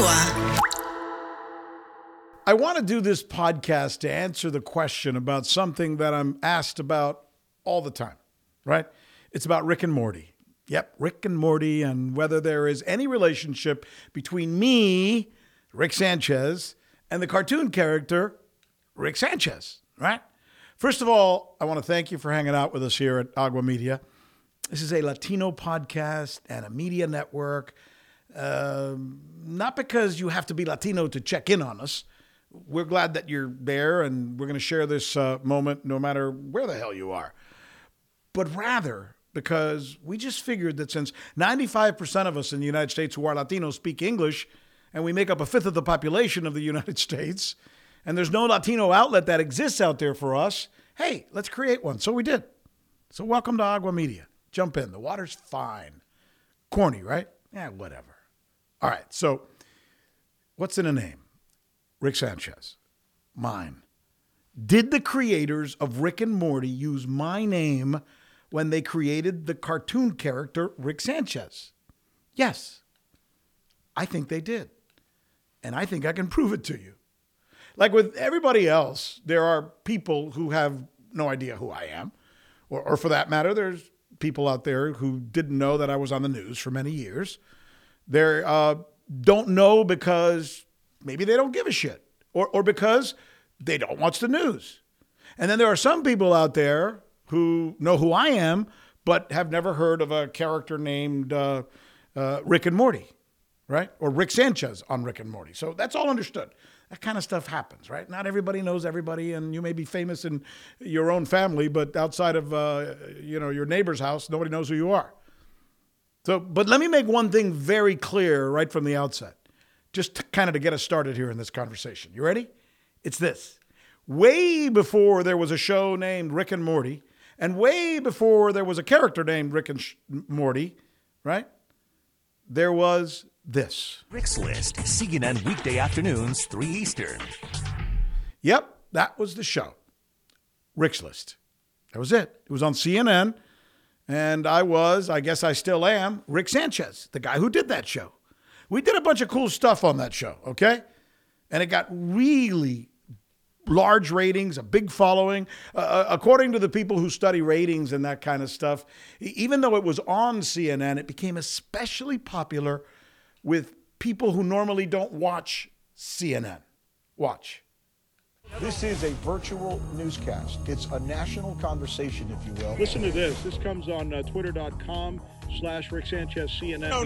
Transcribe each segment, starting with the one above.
Agua. I want to do this podcast to answer the question about something that I'm asked about all the time, right? It's about Rick and Morty. Yep, Rick and Morty, and whether there is any relationship between me, Rick Sanchez, and the cartoon character, Rick Sanchez, right? First of all, I want to thank you for hanging out with us here at Agua Media. This is a Latino podcast and a media network. Not because you have to be Latino to check in on us. We're glad that you're there, and we're going to share this moment no matter where the hell you are. But rather, because we just figured that since 95% of us in the United States who are Latinos speak English, and we make up a fifth of the population of the United States, and there's no Latino outlet that exists out there for us, hey, let's create one. So we did. So welcome to Agua Media. Jump in. The water's fine. Corny, right? Yeah, whatever. All right, so what's in a name? Rick Sanchez. Mine. Did the creators of Rick and Morty use my name when they created the cartoon character Rick Sanchez? Yes. I think they did. And I think I can prove it to you. Like with everybody else, there are people who have no idea who I am. Or for that matter, there's people out there who didn't know that I was on the news for many years. They don't know because maybe they don't give a shit, or because they don't watch the news. And then there are some people out there who know who I am, but have never heard of a character named Rick and Morty, right? Or Rick Sanchez on Rick and Morty. So that's all understood. That kind of stuff happens, right? Not everybody knows everybody, and you may be famous in your own family, but outside of your neighbor's house, nobody knows who you are. So, but let me make one thing very clear right from the outset, just to get us started here in this conversation. You ready? It's this. Way before there was a show named Rick and Morty, and way before there was a character named Rick and Morty, right? There was this. Rick's List, CNN weekday afternoons, 3 Eastern. Yep, that was the show. Rick's List. That was it. It was on CNN, and I still am, Rick Sanchez, the guy who did that show. We did a bunch of cool stuff on that show, okay? And it got really large ratings, a big following. According to the people who study ratings and that kind of stuff, even though it was on CNN, it became especially popular with people who normally don't watch CNN. Watch. This is a virtual newscast. It's a national conversation, if you will. Listen to this. This comes on twitter.com/RickSanchezCNN. No,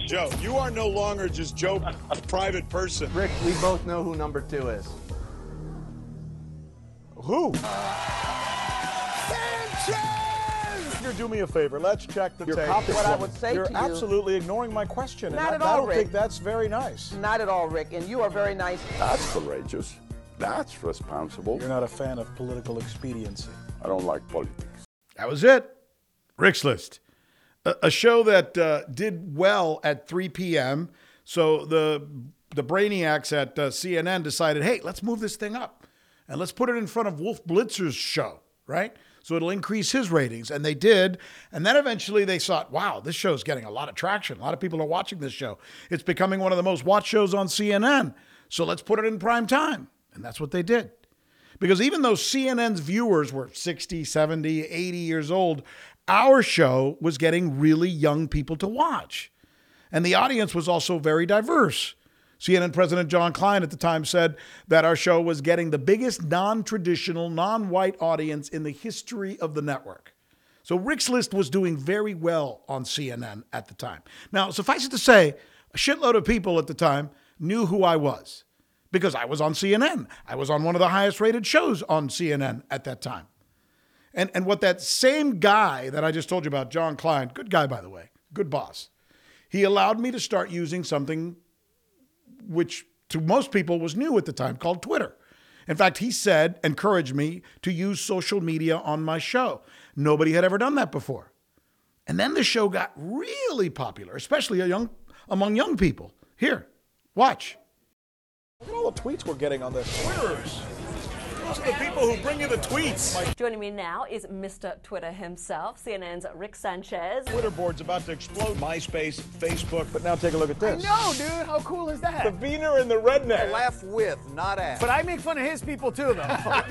Joe. You are no longer just Joe, a private person. Rick, we both know who number 2 is. Who? Sanchez! Do me a favor. Let's check the tape. What I would say to you, you're absolutely ignoring my question. Not at all, Rick. I don't think that's very nice. Not at all, Rick. And you are very nice. That's courageous. That's responsible. You're not a fan of political expediency. I don't like politics. That was it. Rick's List. A show that did well at 3 p.m. So the brainiacs at CNN decided, hey, let's move this thing up. And let's put it in front of Wolf Blitzer's show, right? So it'll increase his ratings. And they did. And then eventually they thought, wow, this show's getting a lot of traction. A lot of people are watching this show. It's becoming one of the most watched shows on CNN. So let's put it in prime time. And that's what they did. Because even though CNN's viewers were 60, 70, 80 years old, our show was getting really young people to watch. And the audience was also very diverse. CNN President John Klein at the time said that our show was getting the biggest non-traditional, non-white audience in the history of the network. So Rick's List was doing very well on CNN at the time. Now, suffice it to say, a shitload of people at the time knew who I was because I was on CNN. I was on one of the highest rated shows on CNN at that time. And what that same guy that I just told you about, John Klein, good guy, by the way, good boss, he allowed me to start using something which to most people was new at the time, called Twitter. In fact, he said, encouraged me to use social media on my show. Nobody had ever done that before. And then the show got really popular, especially among young people. Here, watch. Look at all the tweets we're getting on this. Twitters. Those are the people who bring you the tweets. Joining me now is Mr. Twitter himself, CNN's Rick Sanchez. Twitter board's about to explode. MySpace, Facebook, but now take a look at this. No, dude, how cool is that? The Wiener and the Redneck. I laugh with, not at. But I make fun of his people too, though.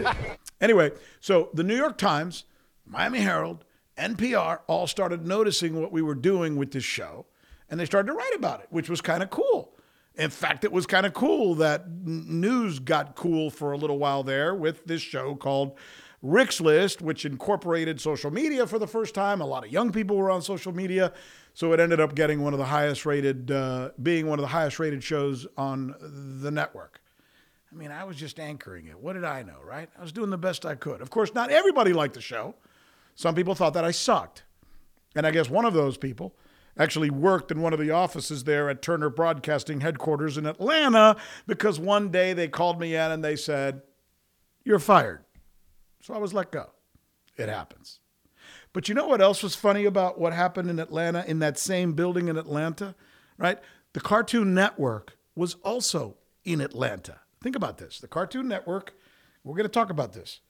Anyway, so the New York Times, Miami Herald, NPR all started noticing what we were doing with this show, and they started to write about it, which was kind of cool. In fact, it was kind of cool that news got cool for a little while there with this show called Rick's List, which incorporated social media for the first time. A lot of young people were on social media, so it ended up getting one of the highest rated, being one of the highest rated shows on the network. I mean, I was just anchoring it. What did I know, right? I was doing the best I could. Of course, not everybody liked the show. Some people thought that I sucked. And I guess one of those people actually worked in one of the offices there at Turner Broadcasting headquarters in Atlanta, because one day they called me in and they said, "You're fired." So I was let go. It happens. But you know what else was funny about what happened in Atlanta, in that same building in Atlanta, right? The Cartoon Network was also in Atlanta. Think about this. The Cartoon Network, we're going to talk about this,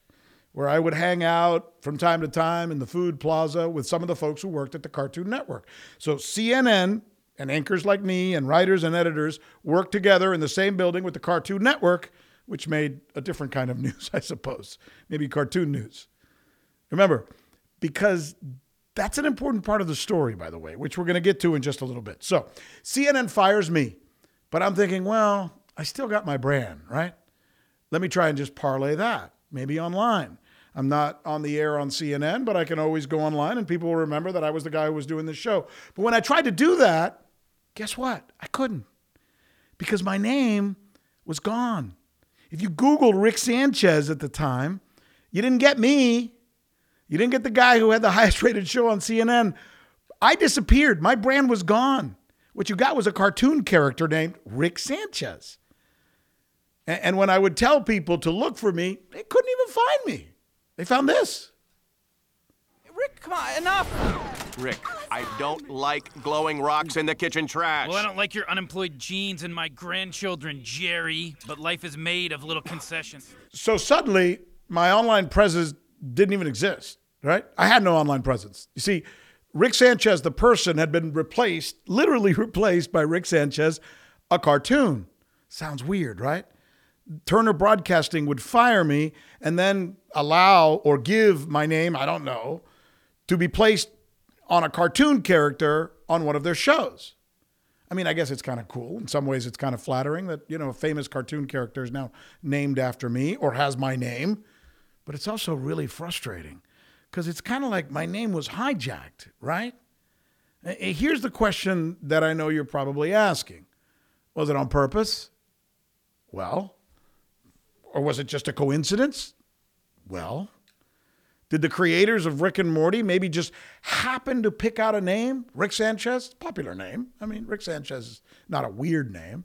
where I would hang out from time to time in the food plaza with some of the folks who worked at the Cartoon Network. So CNN and anchors like me and writers and editors worked together in the same building with the Cartoon Network, which made a different kind of news, I suppose. Maybe cartoon news. Remember, because that's an important part of the story, by the way, which we're going to get to in just a little bit. So CNN fires me, but I'm thinking, well, I still got my brand, right? Let me try and just parlay that, maybe online. I'm not on the air on CNN, but I can always go online and people will remember that I was the guy who was doing this show. But when I tried to do that, guess what? I couldn't, because my name was gone. If you Googled Rick Sanchez at the time, you didn't get me. You didn't get the guy who had the highest rated show on CNN. I disappeared. My brand was gone. What you got was a cartoon character named Rick Sanchez. And when I would tell people to look for me, they couldn't even find me. They found this. Rick, come on, enough. Rick, I don't like glowing rocks in the kitchen trash. Well, I don't like your unemployed jeans and my grandchildren, Jerry, but life is made of little concessions. So suddenly, my online presence didn't even exist, right? I had no online presence. You see, Rick Sanchez, the person, had been replaced, literally replaced by Rick Sanchez, a cartoon. Sounds weird, right? Turner Broadcasting would fire me and then allow or give my name, I don't know, to be placed on a cartoon character on one of their shows. I mean, I guess it's kind of cool. In some ways, it's kind of flattering that, you know, a famous cartoon character is now named after me or has my name. But it's also really frustrating because it's kind of like my name was hijacked, right? Here's the question that I know you're probably asking. Was it on purpose? Well, or was it just a coincidence? Well, did the creators of Rick and Morty maybe just happen to pick out a name? Rick Sanchez, popular name. I mean, Rick Sanchez is not a weird name.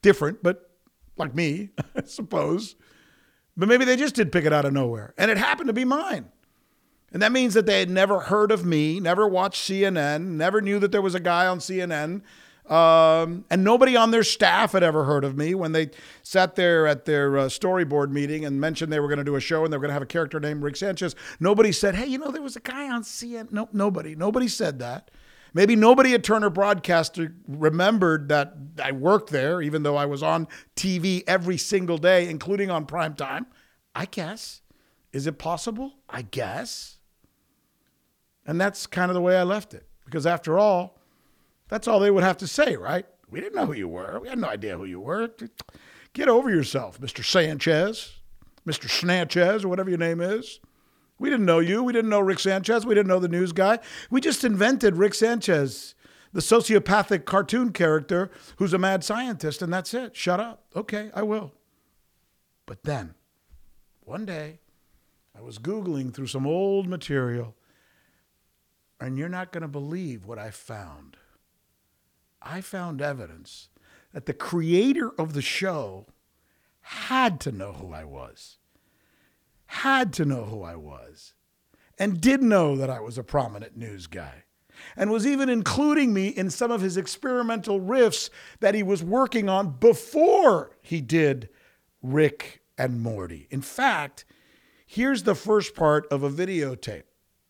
Different, but like me, I suppose. But maybe they just did pick it out of nowhere. And it happened to be mine. And that means that they had never heard of me, never watched CNN, never knew that there was a guy on CNN. And nobody on their staff had ever heard of me when they sat there at their storyboard meeting and mentioned they were going to do a show and they were going to have a character named Rick Sanchez. Nobody said, hey, you know, there was a guy on CNN. Nope, nobody. Nobody said that. Maybe nobody at Turner Broadcaster remembered that I worked there, even though I was on TV every single day, including on primetime. I guess. Is it possible? I guess. And that's kind of the way I left it, because after all, that's all they would have to say, right? We didn't know who you were. We had no idea who you were. Get over yourself, Mr. Sanchez, Mr. Snanchez, or whatever your name is. We didn't know you. We didn't know Rick Sanchez. We didn't know the news guy. We just invented Rick Sanchez, the sociopathic cartoon character who's a mad scientist, and that's it. Shut up. Okay, I will. But then, one day, I was Googling through some old material, and you're not going to believe what I found. I found evidence that the creator of the show had to know who I was, and did know that I was a prominent news guy, and was even including me in some of his experimental riffs that he was working on before he did Rick and Morty. In fact, here's the first part of a videotape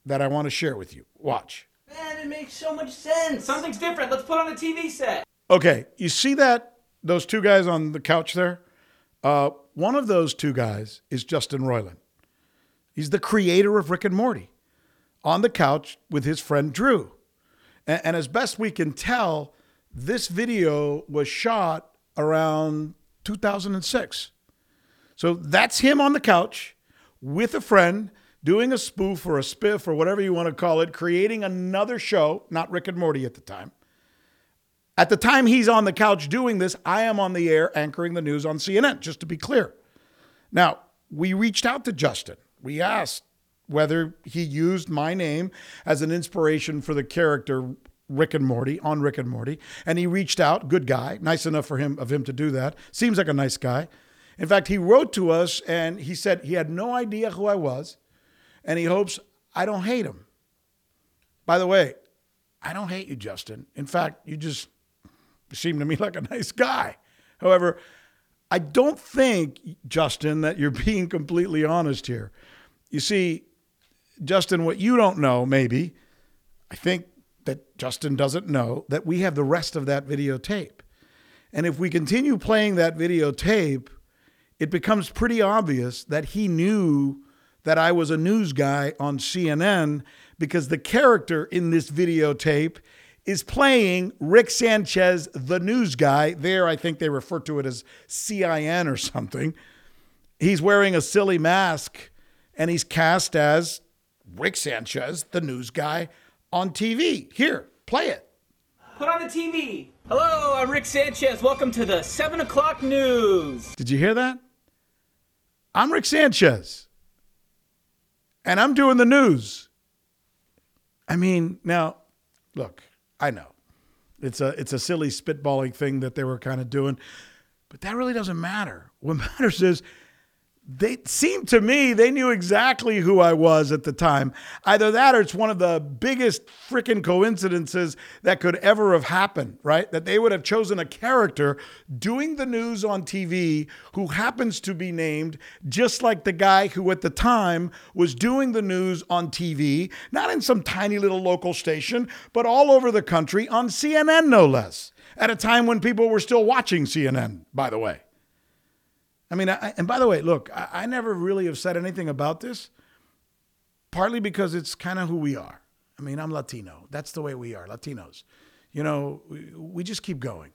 that I want to share with you. Watch. Man, it makes so much sense. Something's different. Let's put on a TV set. Okay, you see that? Those two guys on the couch there? One of those two guys is Justin Roiland. He's the creator of Rick and Morty, on the couch with his friend Drew. And as best we can tell, this video was shot around 2006. So that's him on the couch with a friend doing a spoof or a spiff or whatever you want to call it, creating another show, not Rick and Morty at the time. At the time he's on the couch doing this, I am on the air anchoring the news on CNN, just to be clear. Now, we reached out to Justin. We asked whether he used my name as an inspiration for the character Rick and Morty on Rick and Morty. And he reached out, good guy, nice enough for him of him to do that. Seems like a nice guy. In fact, he wrote to us and he said he had no idea who I was and he hopes I don't hate him. By the way, I don't hate you, Justin. In fact, you just seem to me like a nice guy. However, I don't think, Justin, that you're being completely honest here. You see, Justin, what you don't know, maybe, I think that Justin doesn't know that we have the rest of that videotape. And if we continue playing that videotape, it becomes pretty obvious that he knew that I was a news guy on CNN because the character in this videotape is playing Rick Sanchez, the news guy. There, I think they refer to it as CIN or something. He's wearing a silly mask and he's cast as Rick Sanchez, the news guy, on TV. Here, play it. Put on the TV. Hello, I'm Rick Sanchez. Welcome to the 7 o'clock news. Did you hear that? I'm Rick Sanchez. And I'm doing the news. I mean, now, look, I know. It's a silly spitballing thing that they were kind of doing. But that really doesn't matter. What matters is they seemed to me, they knew exactly who I was at the time. Either that or it's one of the biggest freaking coincidences that could ever have happened, right? That they would have chosen a character doing the news on TV who happens to be named just like the guy who at the time was doing the news on TV, not in some tiny little local station, but all over the country on CNN, no less, at a time when people were still watching CNN, by the way. I mean, and by the way, look, I never really have said anything about this, partly because it's kind of who we are. I mean, I'm Latino. That's the way we are, Latinos. You know, we just keep going.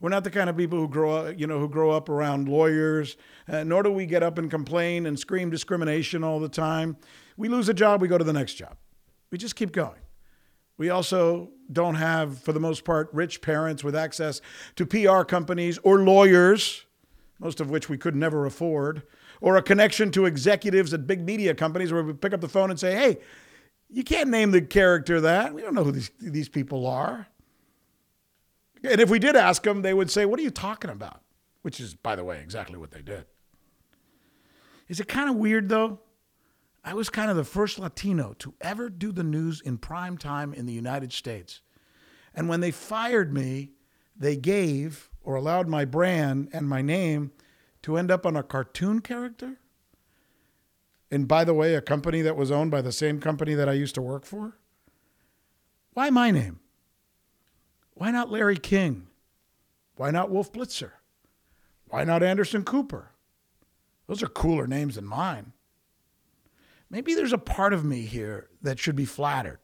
We're not the kind of people who grow up around lawyers, nor do we get up and complain and scream discrimination all the time. We lose a job, we go to the next job. We just keep going. We also don't have, for the most part, rich parents with access to PR companies or lawyers, most of which we could never afford, or a connection to executives at big media companies where we pick up the phone and say, hey, you can't name the character that. We don't know who these people are. And if we did ask them, they would say, what are you talking about? Which is, by the way, exactly what they did. Is it kind of weird, though? I was kind of the first Latino to ever do the news in prime time in the United States. And when they fired me, they gave or allowed my brand and my name to end up on a cartoon character. And by the way, a company that was owned by the same company that I used to work for. Why my name? Why not Larry King? Why not Wolf Blitzer? Why not Anderson Cooper? Those are cooler names than mine. Maybe there's a part of me here that should be flattered.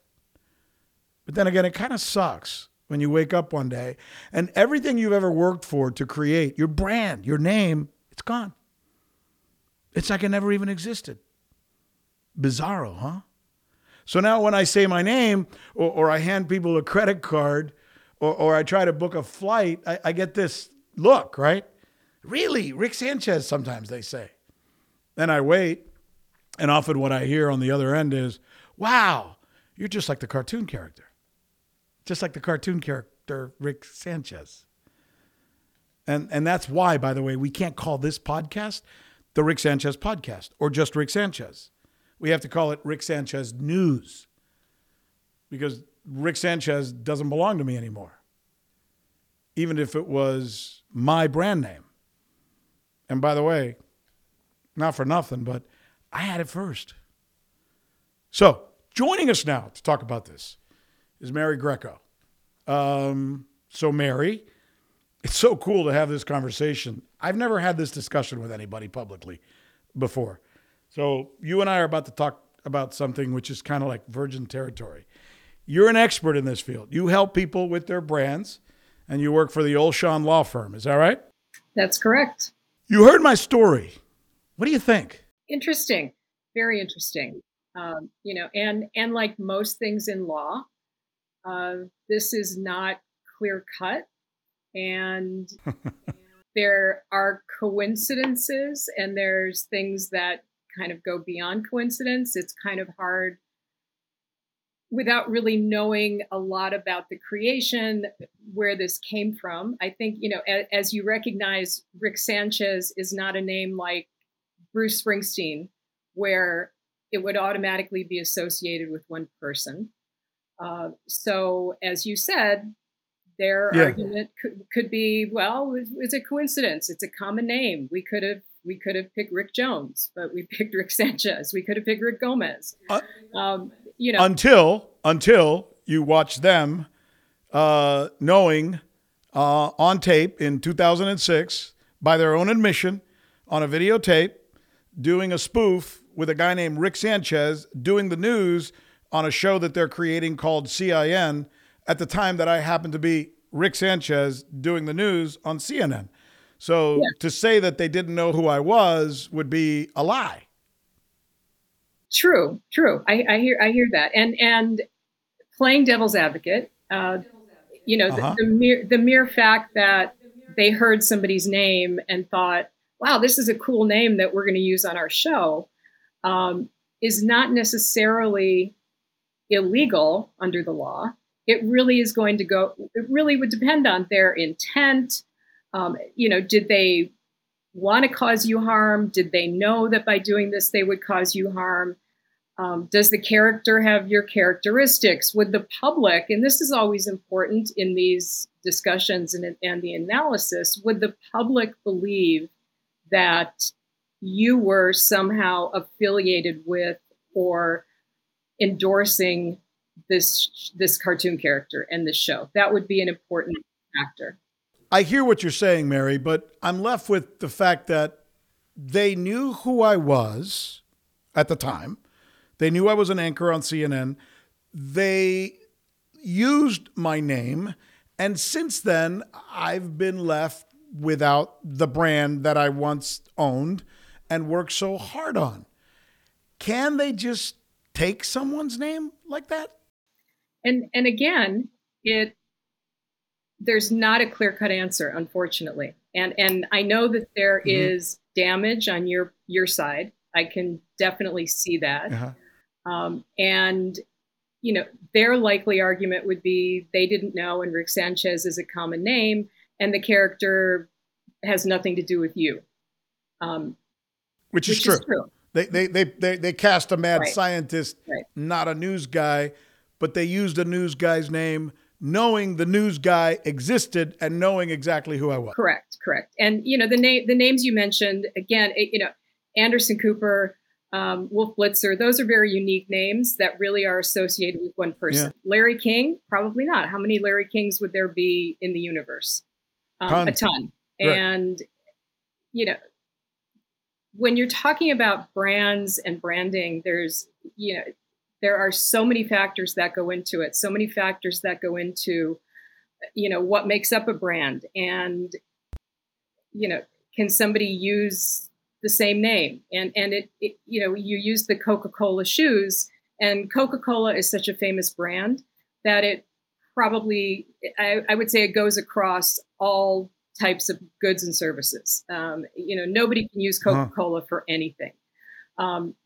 But then again, it kind of sucks when you wake up one day and everything you've ever worked for to create, your brand, your name, it's gone. It's like it never even existed. Bizarro, huh? So now when I say my name or I hand people a credit card or I try to book a flight, I get this look, right? Really? Rick Sanchez, sometimes they say. Then I wait, and often what I hear on the other end is, wow, you're just like the cartoon character. Just like the cartoon character, Rick Sanchez. And that's why, by the way, we can't call this podcast the Rick Sanchez Podcast or just Rick Sanchez. We have to call it Rick Sanchez News because Rick Sanchez doesn't belong to me anymore, even if it was my brand name. And by the way, Not for nothing, but I had it first. So joining us now to talk about this is Mary Grieco. So Mary, it's so cool to have this conversation. I've never had this discussion with anybody publicly before. So you and I are about to talk about something which is kind of like virgin territory. You're an expert in this field. You help people with their brands, and you work for the Olshan Law Firm. Is that right? That's correct. You heard my story. What do you think? Interesting. Very interesting. And like most things in law, this is not clear cut. And there are coincidences, and there's things that kind of go beyond coincidence. It's kind of hard without really knowing a lot about the creation, where this came from. I think, as you recognize, Rick Sanchez is not a name like Bruce Springsteen, where it would automatically be associated with one person. So as you said, their argument could be, well, it's a coincidence. It's a common name. We could have picked Rick Jones, but we picked Rick Sanchez. We could have picked Rick Gomez. Until you watch them, knowing on tape in 2006, by their own admission, on a videotape, doing a spoof with a guy named Rick Sanchez, doing the news on a show that they're creating called CNN, at the time that I happened to be Rick Sanchez doing the news on CNN. So to say that they didn't know who I was would be a lie. True. I hear that. And playing devil's advocate, the mere fact that they heard somebody's name and thought, wow, this is a cool name that we're going to use on our show, is not necessarily illegal under the law. It really would depend on their intent. Did they want to cause you harm? Did they know that by doing this, they would cause you harm? Does the character have your characteristics? Would the public, and this is always important in these discussions and the analysis, would the public believe that you were somehow affiliated with or endorsing this cartoon character and this show? That would be an important factor. I hear what you're saying, Mary, but I'm left with the fact that they knew who I was at the time. They knew I was an anchor on CNN. They used my name. And since then, I've been left without the brand that I once owned and worked so hard on. Can they just take someone's name like that? And again, there's not a clear-cut answer, unfortunately. And I know that there is damage on your side. I can definitely see that. Uh-huh. Their likely argument would be they didn't know, and Rick Sanchez is a common name, and the character has nothing to do with you. Which is true. They cast a mad scientist, not a news guy, but they used a news guy's name, knowing the news guy existed and knowing exactly who I was. Correct. And, the names you mentioned, again, Anderson Cooper, Wolf Blitzer, those are very unique names that really are associated with one person. Yeah. Larry King, probably not. How many Larry Kings would there be in the universe? A ton. Right. And, when you're talking about brands and branding, there are so many factors that go into it, what makes up a brand. And, can somebody use the same name? And you use the Coca-Cola shoes, and Coca-Cola is such a famous brand that it probably, I would say it goes across all types of goods and services. Nobody can use Coca-Cola for anything.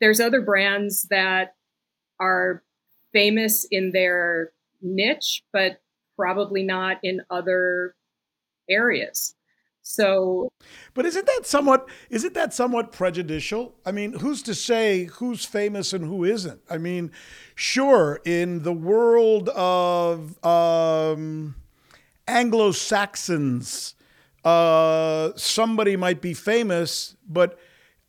There's other brands that are famous in their niche, but probably not in other areas. So, but isn't that somewhat prejudicial? I mean, who's to say who's famous and who isn't? I mean, sure, in the world of Anglo-Saxons, somebody might be famous, but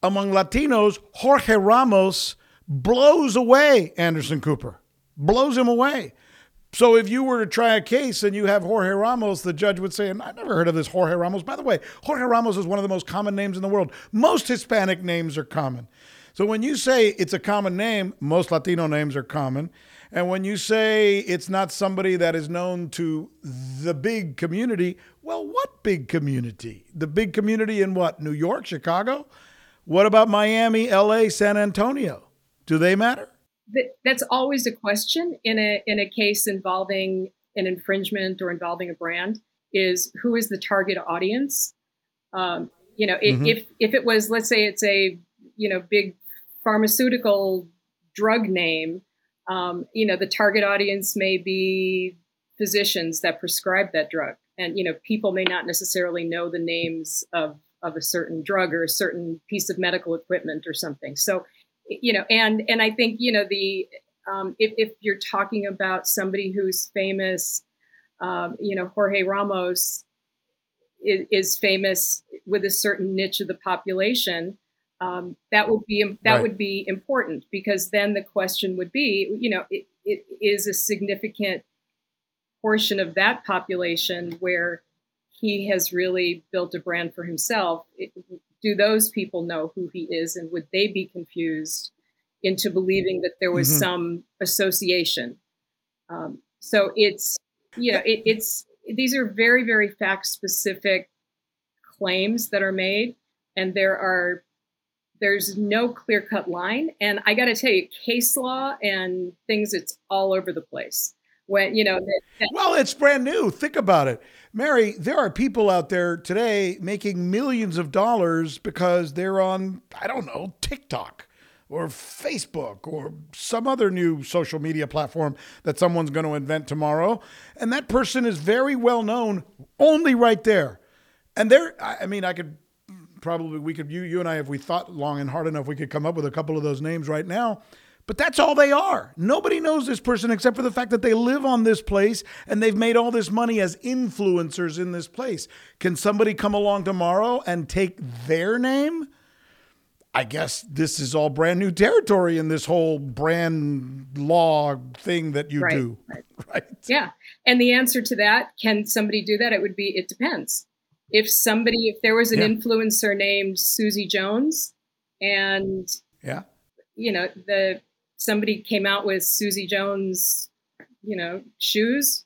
among Latinos, Jorge Ramos blows away Anderson Cooper, blows him away. So if you were to try a case and you have Jorge Ramos, the judge would say, and I've never heard of this Jorge Ramos. By the way, Jorge Ramos is one of the most common names in the world. Most Hispanic names are common. So when you say it's a common name, most Latino names are common. And when you say it's not somebody that is known to the big community, well, what big community? The big community in what? New York, Chicago? What about Miami, LA, San Antonio? Do they matter? That's always a question in a case involving an infringement or involving a brand, is who is the target audience? If it was, let's say it's a, big pharmaceutical drug name, the target audience may be physicians that prescribe that drug. And, people may not necessarily know the names of a certain drug or a certain piece of medical equipment or something. So, and I think, if you're talking about somebody who's famous, Jorge Ramos is famous with a certain niche of the population. That would be important, because then the question would be, it is a significant portion of that population where he has really built a brand for himself. Do those people know who he is, and would they be confused into believing that there was some association? These are very, very fact specific claims that are made, and there's no clear cut line. And I got to tell you, case law and things, it's all over the place. Well, it's brand new. Think about it. Mary, there are people out there today making millions of dollars because they're on, I don't know, TikTok or Facebook or some other new social media platform that someone's going to invent tomorrow. And that person is very well known only right there. And you and I, if we thought long and hard enough, we could come up with a couple of those names right now. But that's all they are. Nobody knows this person except for the fact that they live on this place and they've made all this money as influencers in this place. Can somebody come along tomorrow and take their name? I guess this is all brand new territory in this whole brand law thing that you do. Right. Yeah. And the answer to that, can somebody do that? It would be, it depends. If there was an influencer named Susie Jones and somebody came out with Susie Jones, shoes.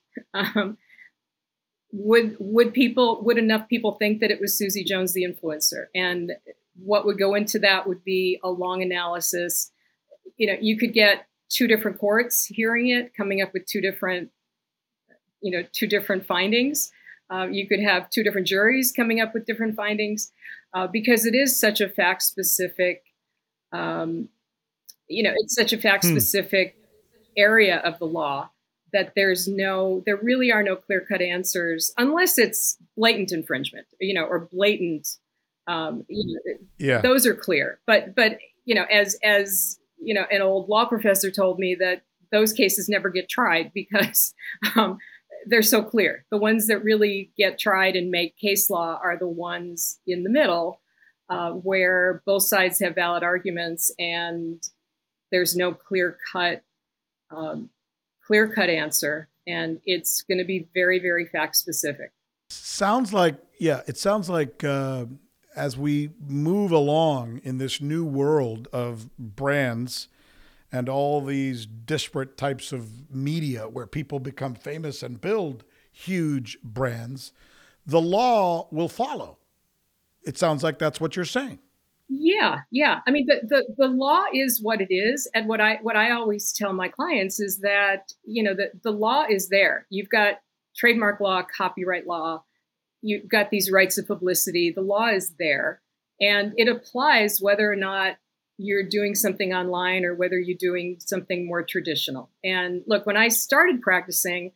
Would enough people think that it was Susie Jones, the influencer? And what would go into that would be a long analysis. You could get two different courts hearing it, coming up with two different findings. You could have two different juries coming up with different findings, because it is such a fact specific, it's such a fact-specific area of the law that there really are no clear-cut answers, unless it's blatant infringement, or blatant. Those are clear. But as an old law professor told me, that those cases never get tried because they're so clear. The ones that really get tried and make case law are the ones in the middle, where both sides have valid arguments and there's no clear cut answer, and it's going to be very, very fact specific. It sounds like as we move along in this new world of brands and all these disparate types of media where people become famous and build huge brands, the law will follow. It sounds like that's what you're saying. Yeah. I mean, the law is what it is. And what I always tell my clients is that, the law is there. You've got trademark law, copyright law. You've got these rights of publicity. The law is there. And it applies whether or not you're doing something online or whether you're doing something more traditional. And look, when I started practicing,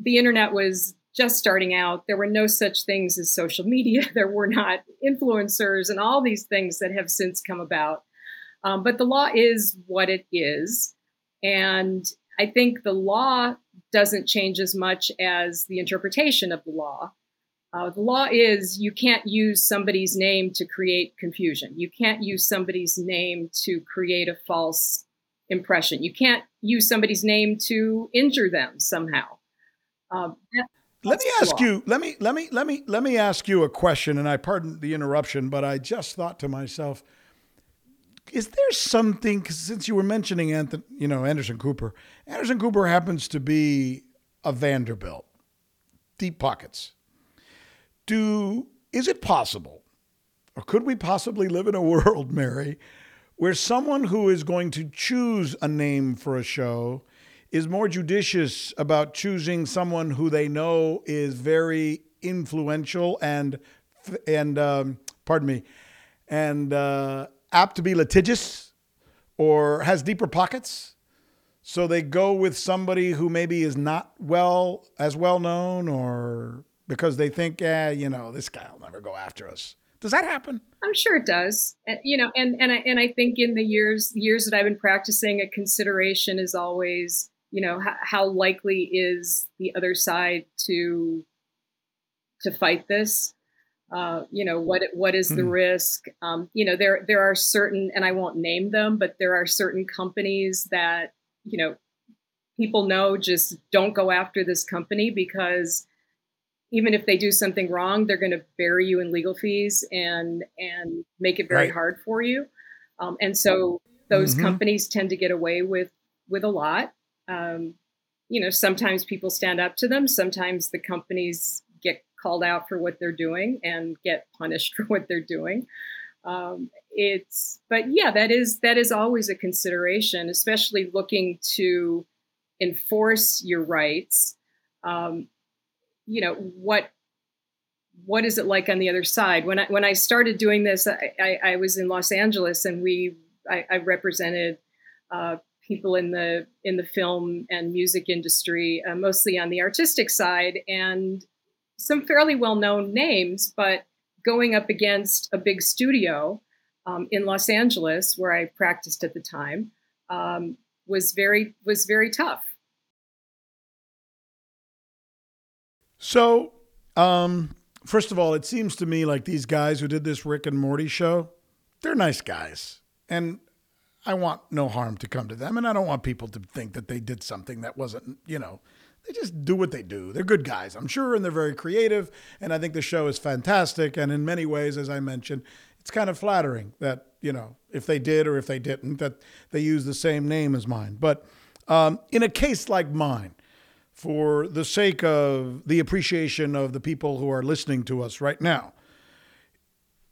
the internet was just starting out. There were no such things as social media. There were not influencers and all these things that have since come about. But the law is what it is. And I think the law doesn't change as much as the interpretation of the law. The law is you can't use somebody's name to create confusion. You can't use somebody's name to create a false impression. You can't use somebody's name to injure them somehow. Let me ask you a question, and I pardon the interruption, but I just thought to myself, is there something, 'cause since you were mentioning Anderson Cooper happens to be a Vanderbilt, deep pockets. Is it possible, or could we possibly live in a world, Mary, where someone who is going to choose a name for a show is more judicious about choosing someone who they know is very influential and apt to be litigious or has deeper pockets? So they go with somebody who maybe is not well known, or because they think, this guy will never go after us. Does that happen? I'm sure it does. I think in the years that I've been practicing, a consideration is always, how likely is the other side to fight this? What is the risk? There are certain, and I won't name them, but there are certain companies that, people know just don't go after this company because even if they do something wrong, they're going to bury you in legal fees and make it very hard for you. And so those companies tend to get away with a lot. Sometimes people stand up to them. Sometimes the companies get called out for what they're doing and get punished for what they're doing. That is always a consideration, especially looking to enforce your rights. What is it like on the other side? When I started doing this, I was in Los Angeles, and I represented people in the film and music industry, mostly on the artistic side, and some fairly well-known names, but going up against a big studio in Los Angeles, where I practiced at the time, was very tough. So, first of all, it seems to me like these guys who did this Rick and Morty show, they're nice guys. And I want no harm to come to them. And I don't want people to think that they did something that wasn't, they just do what they do. They're good guys, I'm sure, and they're very creative. And I think the show is fantastic. And in many ways, as I mentioned, it's kind of flattering that, if they did or if they didn't, that they use the same name as mine. But in a case like mine, for the sake of the appreciation of the people who are listening to us right now,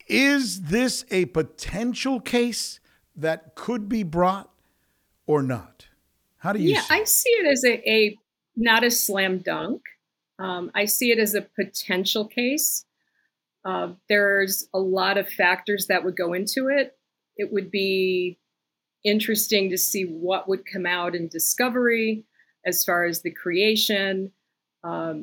is this a potential case that could be brought or not? How do you see it? I see it as a not a slam dunk. I see it as a potential case. There's a lot of factors that would go into it. It would be interesting to see what would come out in discovery. As far as the creation, are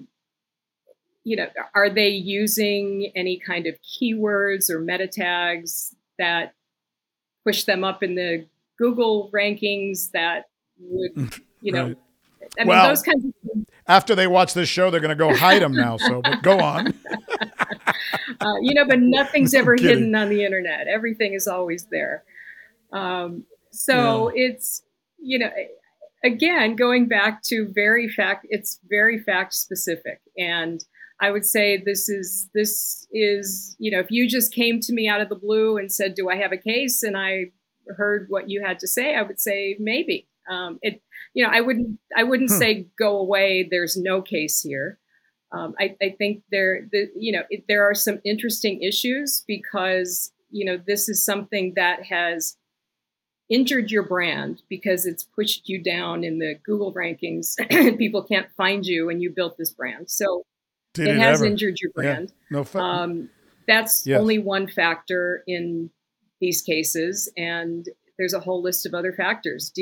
they using any kind of keywords or meta tags that push them up in the Google rankings that would, those kinds of things. After they watch this show, they're going to go hide them now. So, but go on. But nothing's ever hidden on the internet. Everything is always there. It's, again, going back to it's very fact specific. And I would say this is, if you just came to me out of the blue and said, do I have a case? And I heard what you had to say, I would say maybe. I wouldn't say go away. There's no case here. I think there are some interesting issues because, this is something that has injured your brand because it's pushed you down in the Google rankings. People can't find you, and you built this brand. So it has injured your brand. Yeah. That's only one factor in these cases. And there's a whole list of other factors.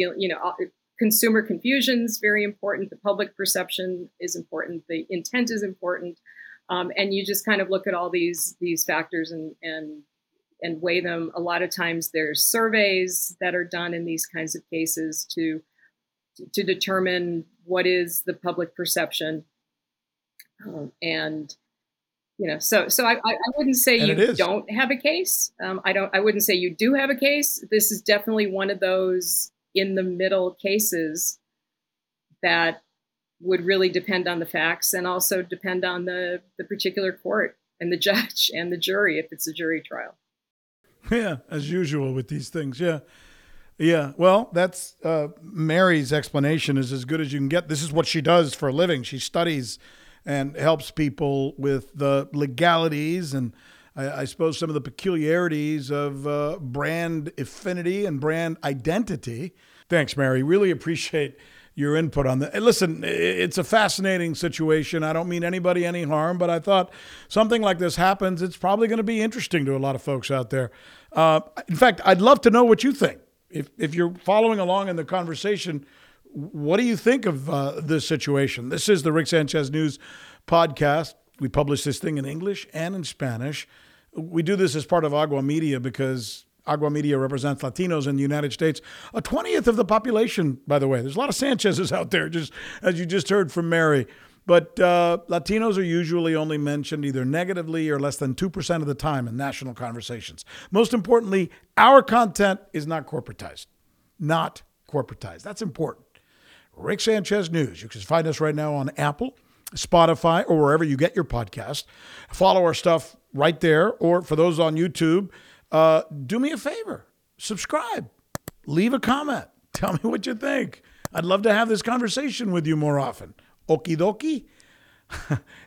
Consumer confusion is very important. The public perception is important. The intent is important. And you just kind of look at all these factors and weigh them. A lot of times there's surveys that are done in these kinds of cases to determine what is the public perception. And You know, so I wouldn't say you don't have a case. I wouldn't say you do have a case. This is definitely one of those in the middle cases that would really depend on the facts and also depend on the particular court and the judge and the jury, if it's a jury trial. Yeah, as usual with these things. Yeah. Yeah. Well, that's Mary's explanation is as good as you can get. This is what she does for a living. She studies and helps people with the legalities and I suppose some of the peculiarities of brand affinity and brand identity. Thanks, Mary. Really appreciate your input on that. Listen, it's a fascinating situation. I don't mean anybody any harm, but I thought something like this happens, it's probably going to be interesting to a lot of folks out there. In fact, I'd love to know what you think. If you're following along in the conversation, what do you think of this situation? This is the Rick Sanchez News Podcast. We publish this thing in English and in Spanish. We do this as part of Agua Media because Agua Media represents Latinos in the United States. A 20th of the population, by the way. There's a lot of Sanchez's out there, just as you just heard from Mary. But Latinos are usually only mentioned either negatively or less than 2% of the time in national conversations. Most importantly, our content is not corporatized. Not corporatized. That's important. Rick Sanchez News. You can find us right now on Apple, Spotify, or wherever you get your podcast. Follow our stuff right there. Or for those on YouTube, do me a favor. Subscribe. Leave a comment. Tell me what you think. I'd love to have this conversation with you more often. Okie dokie.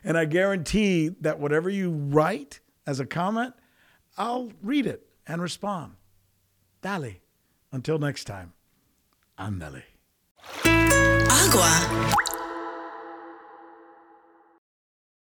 And I guarantee that whatever you write as a comment, I'll read it and respond. Dale. Until next time. Ándale. Agua.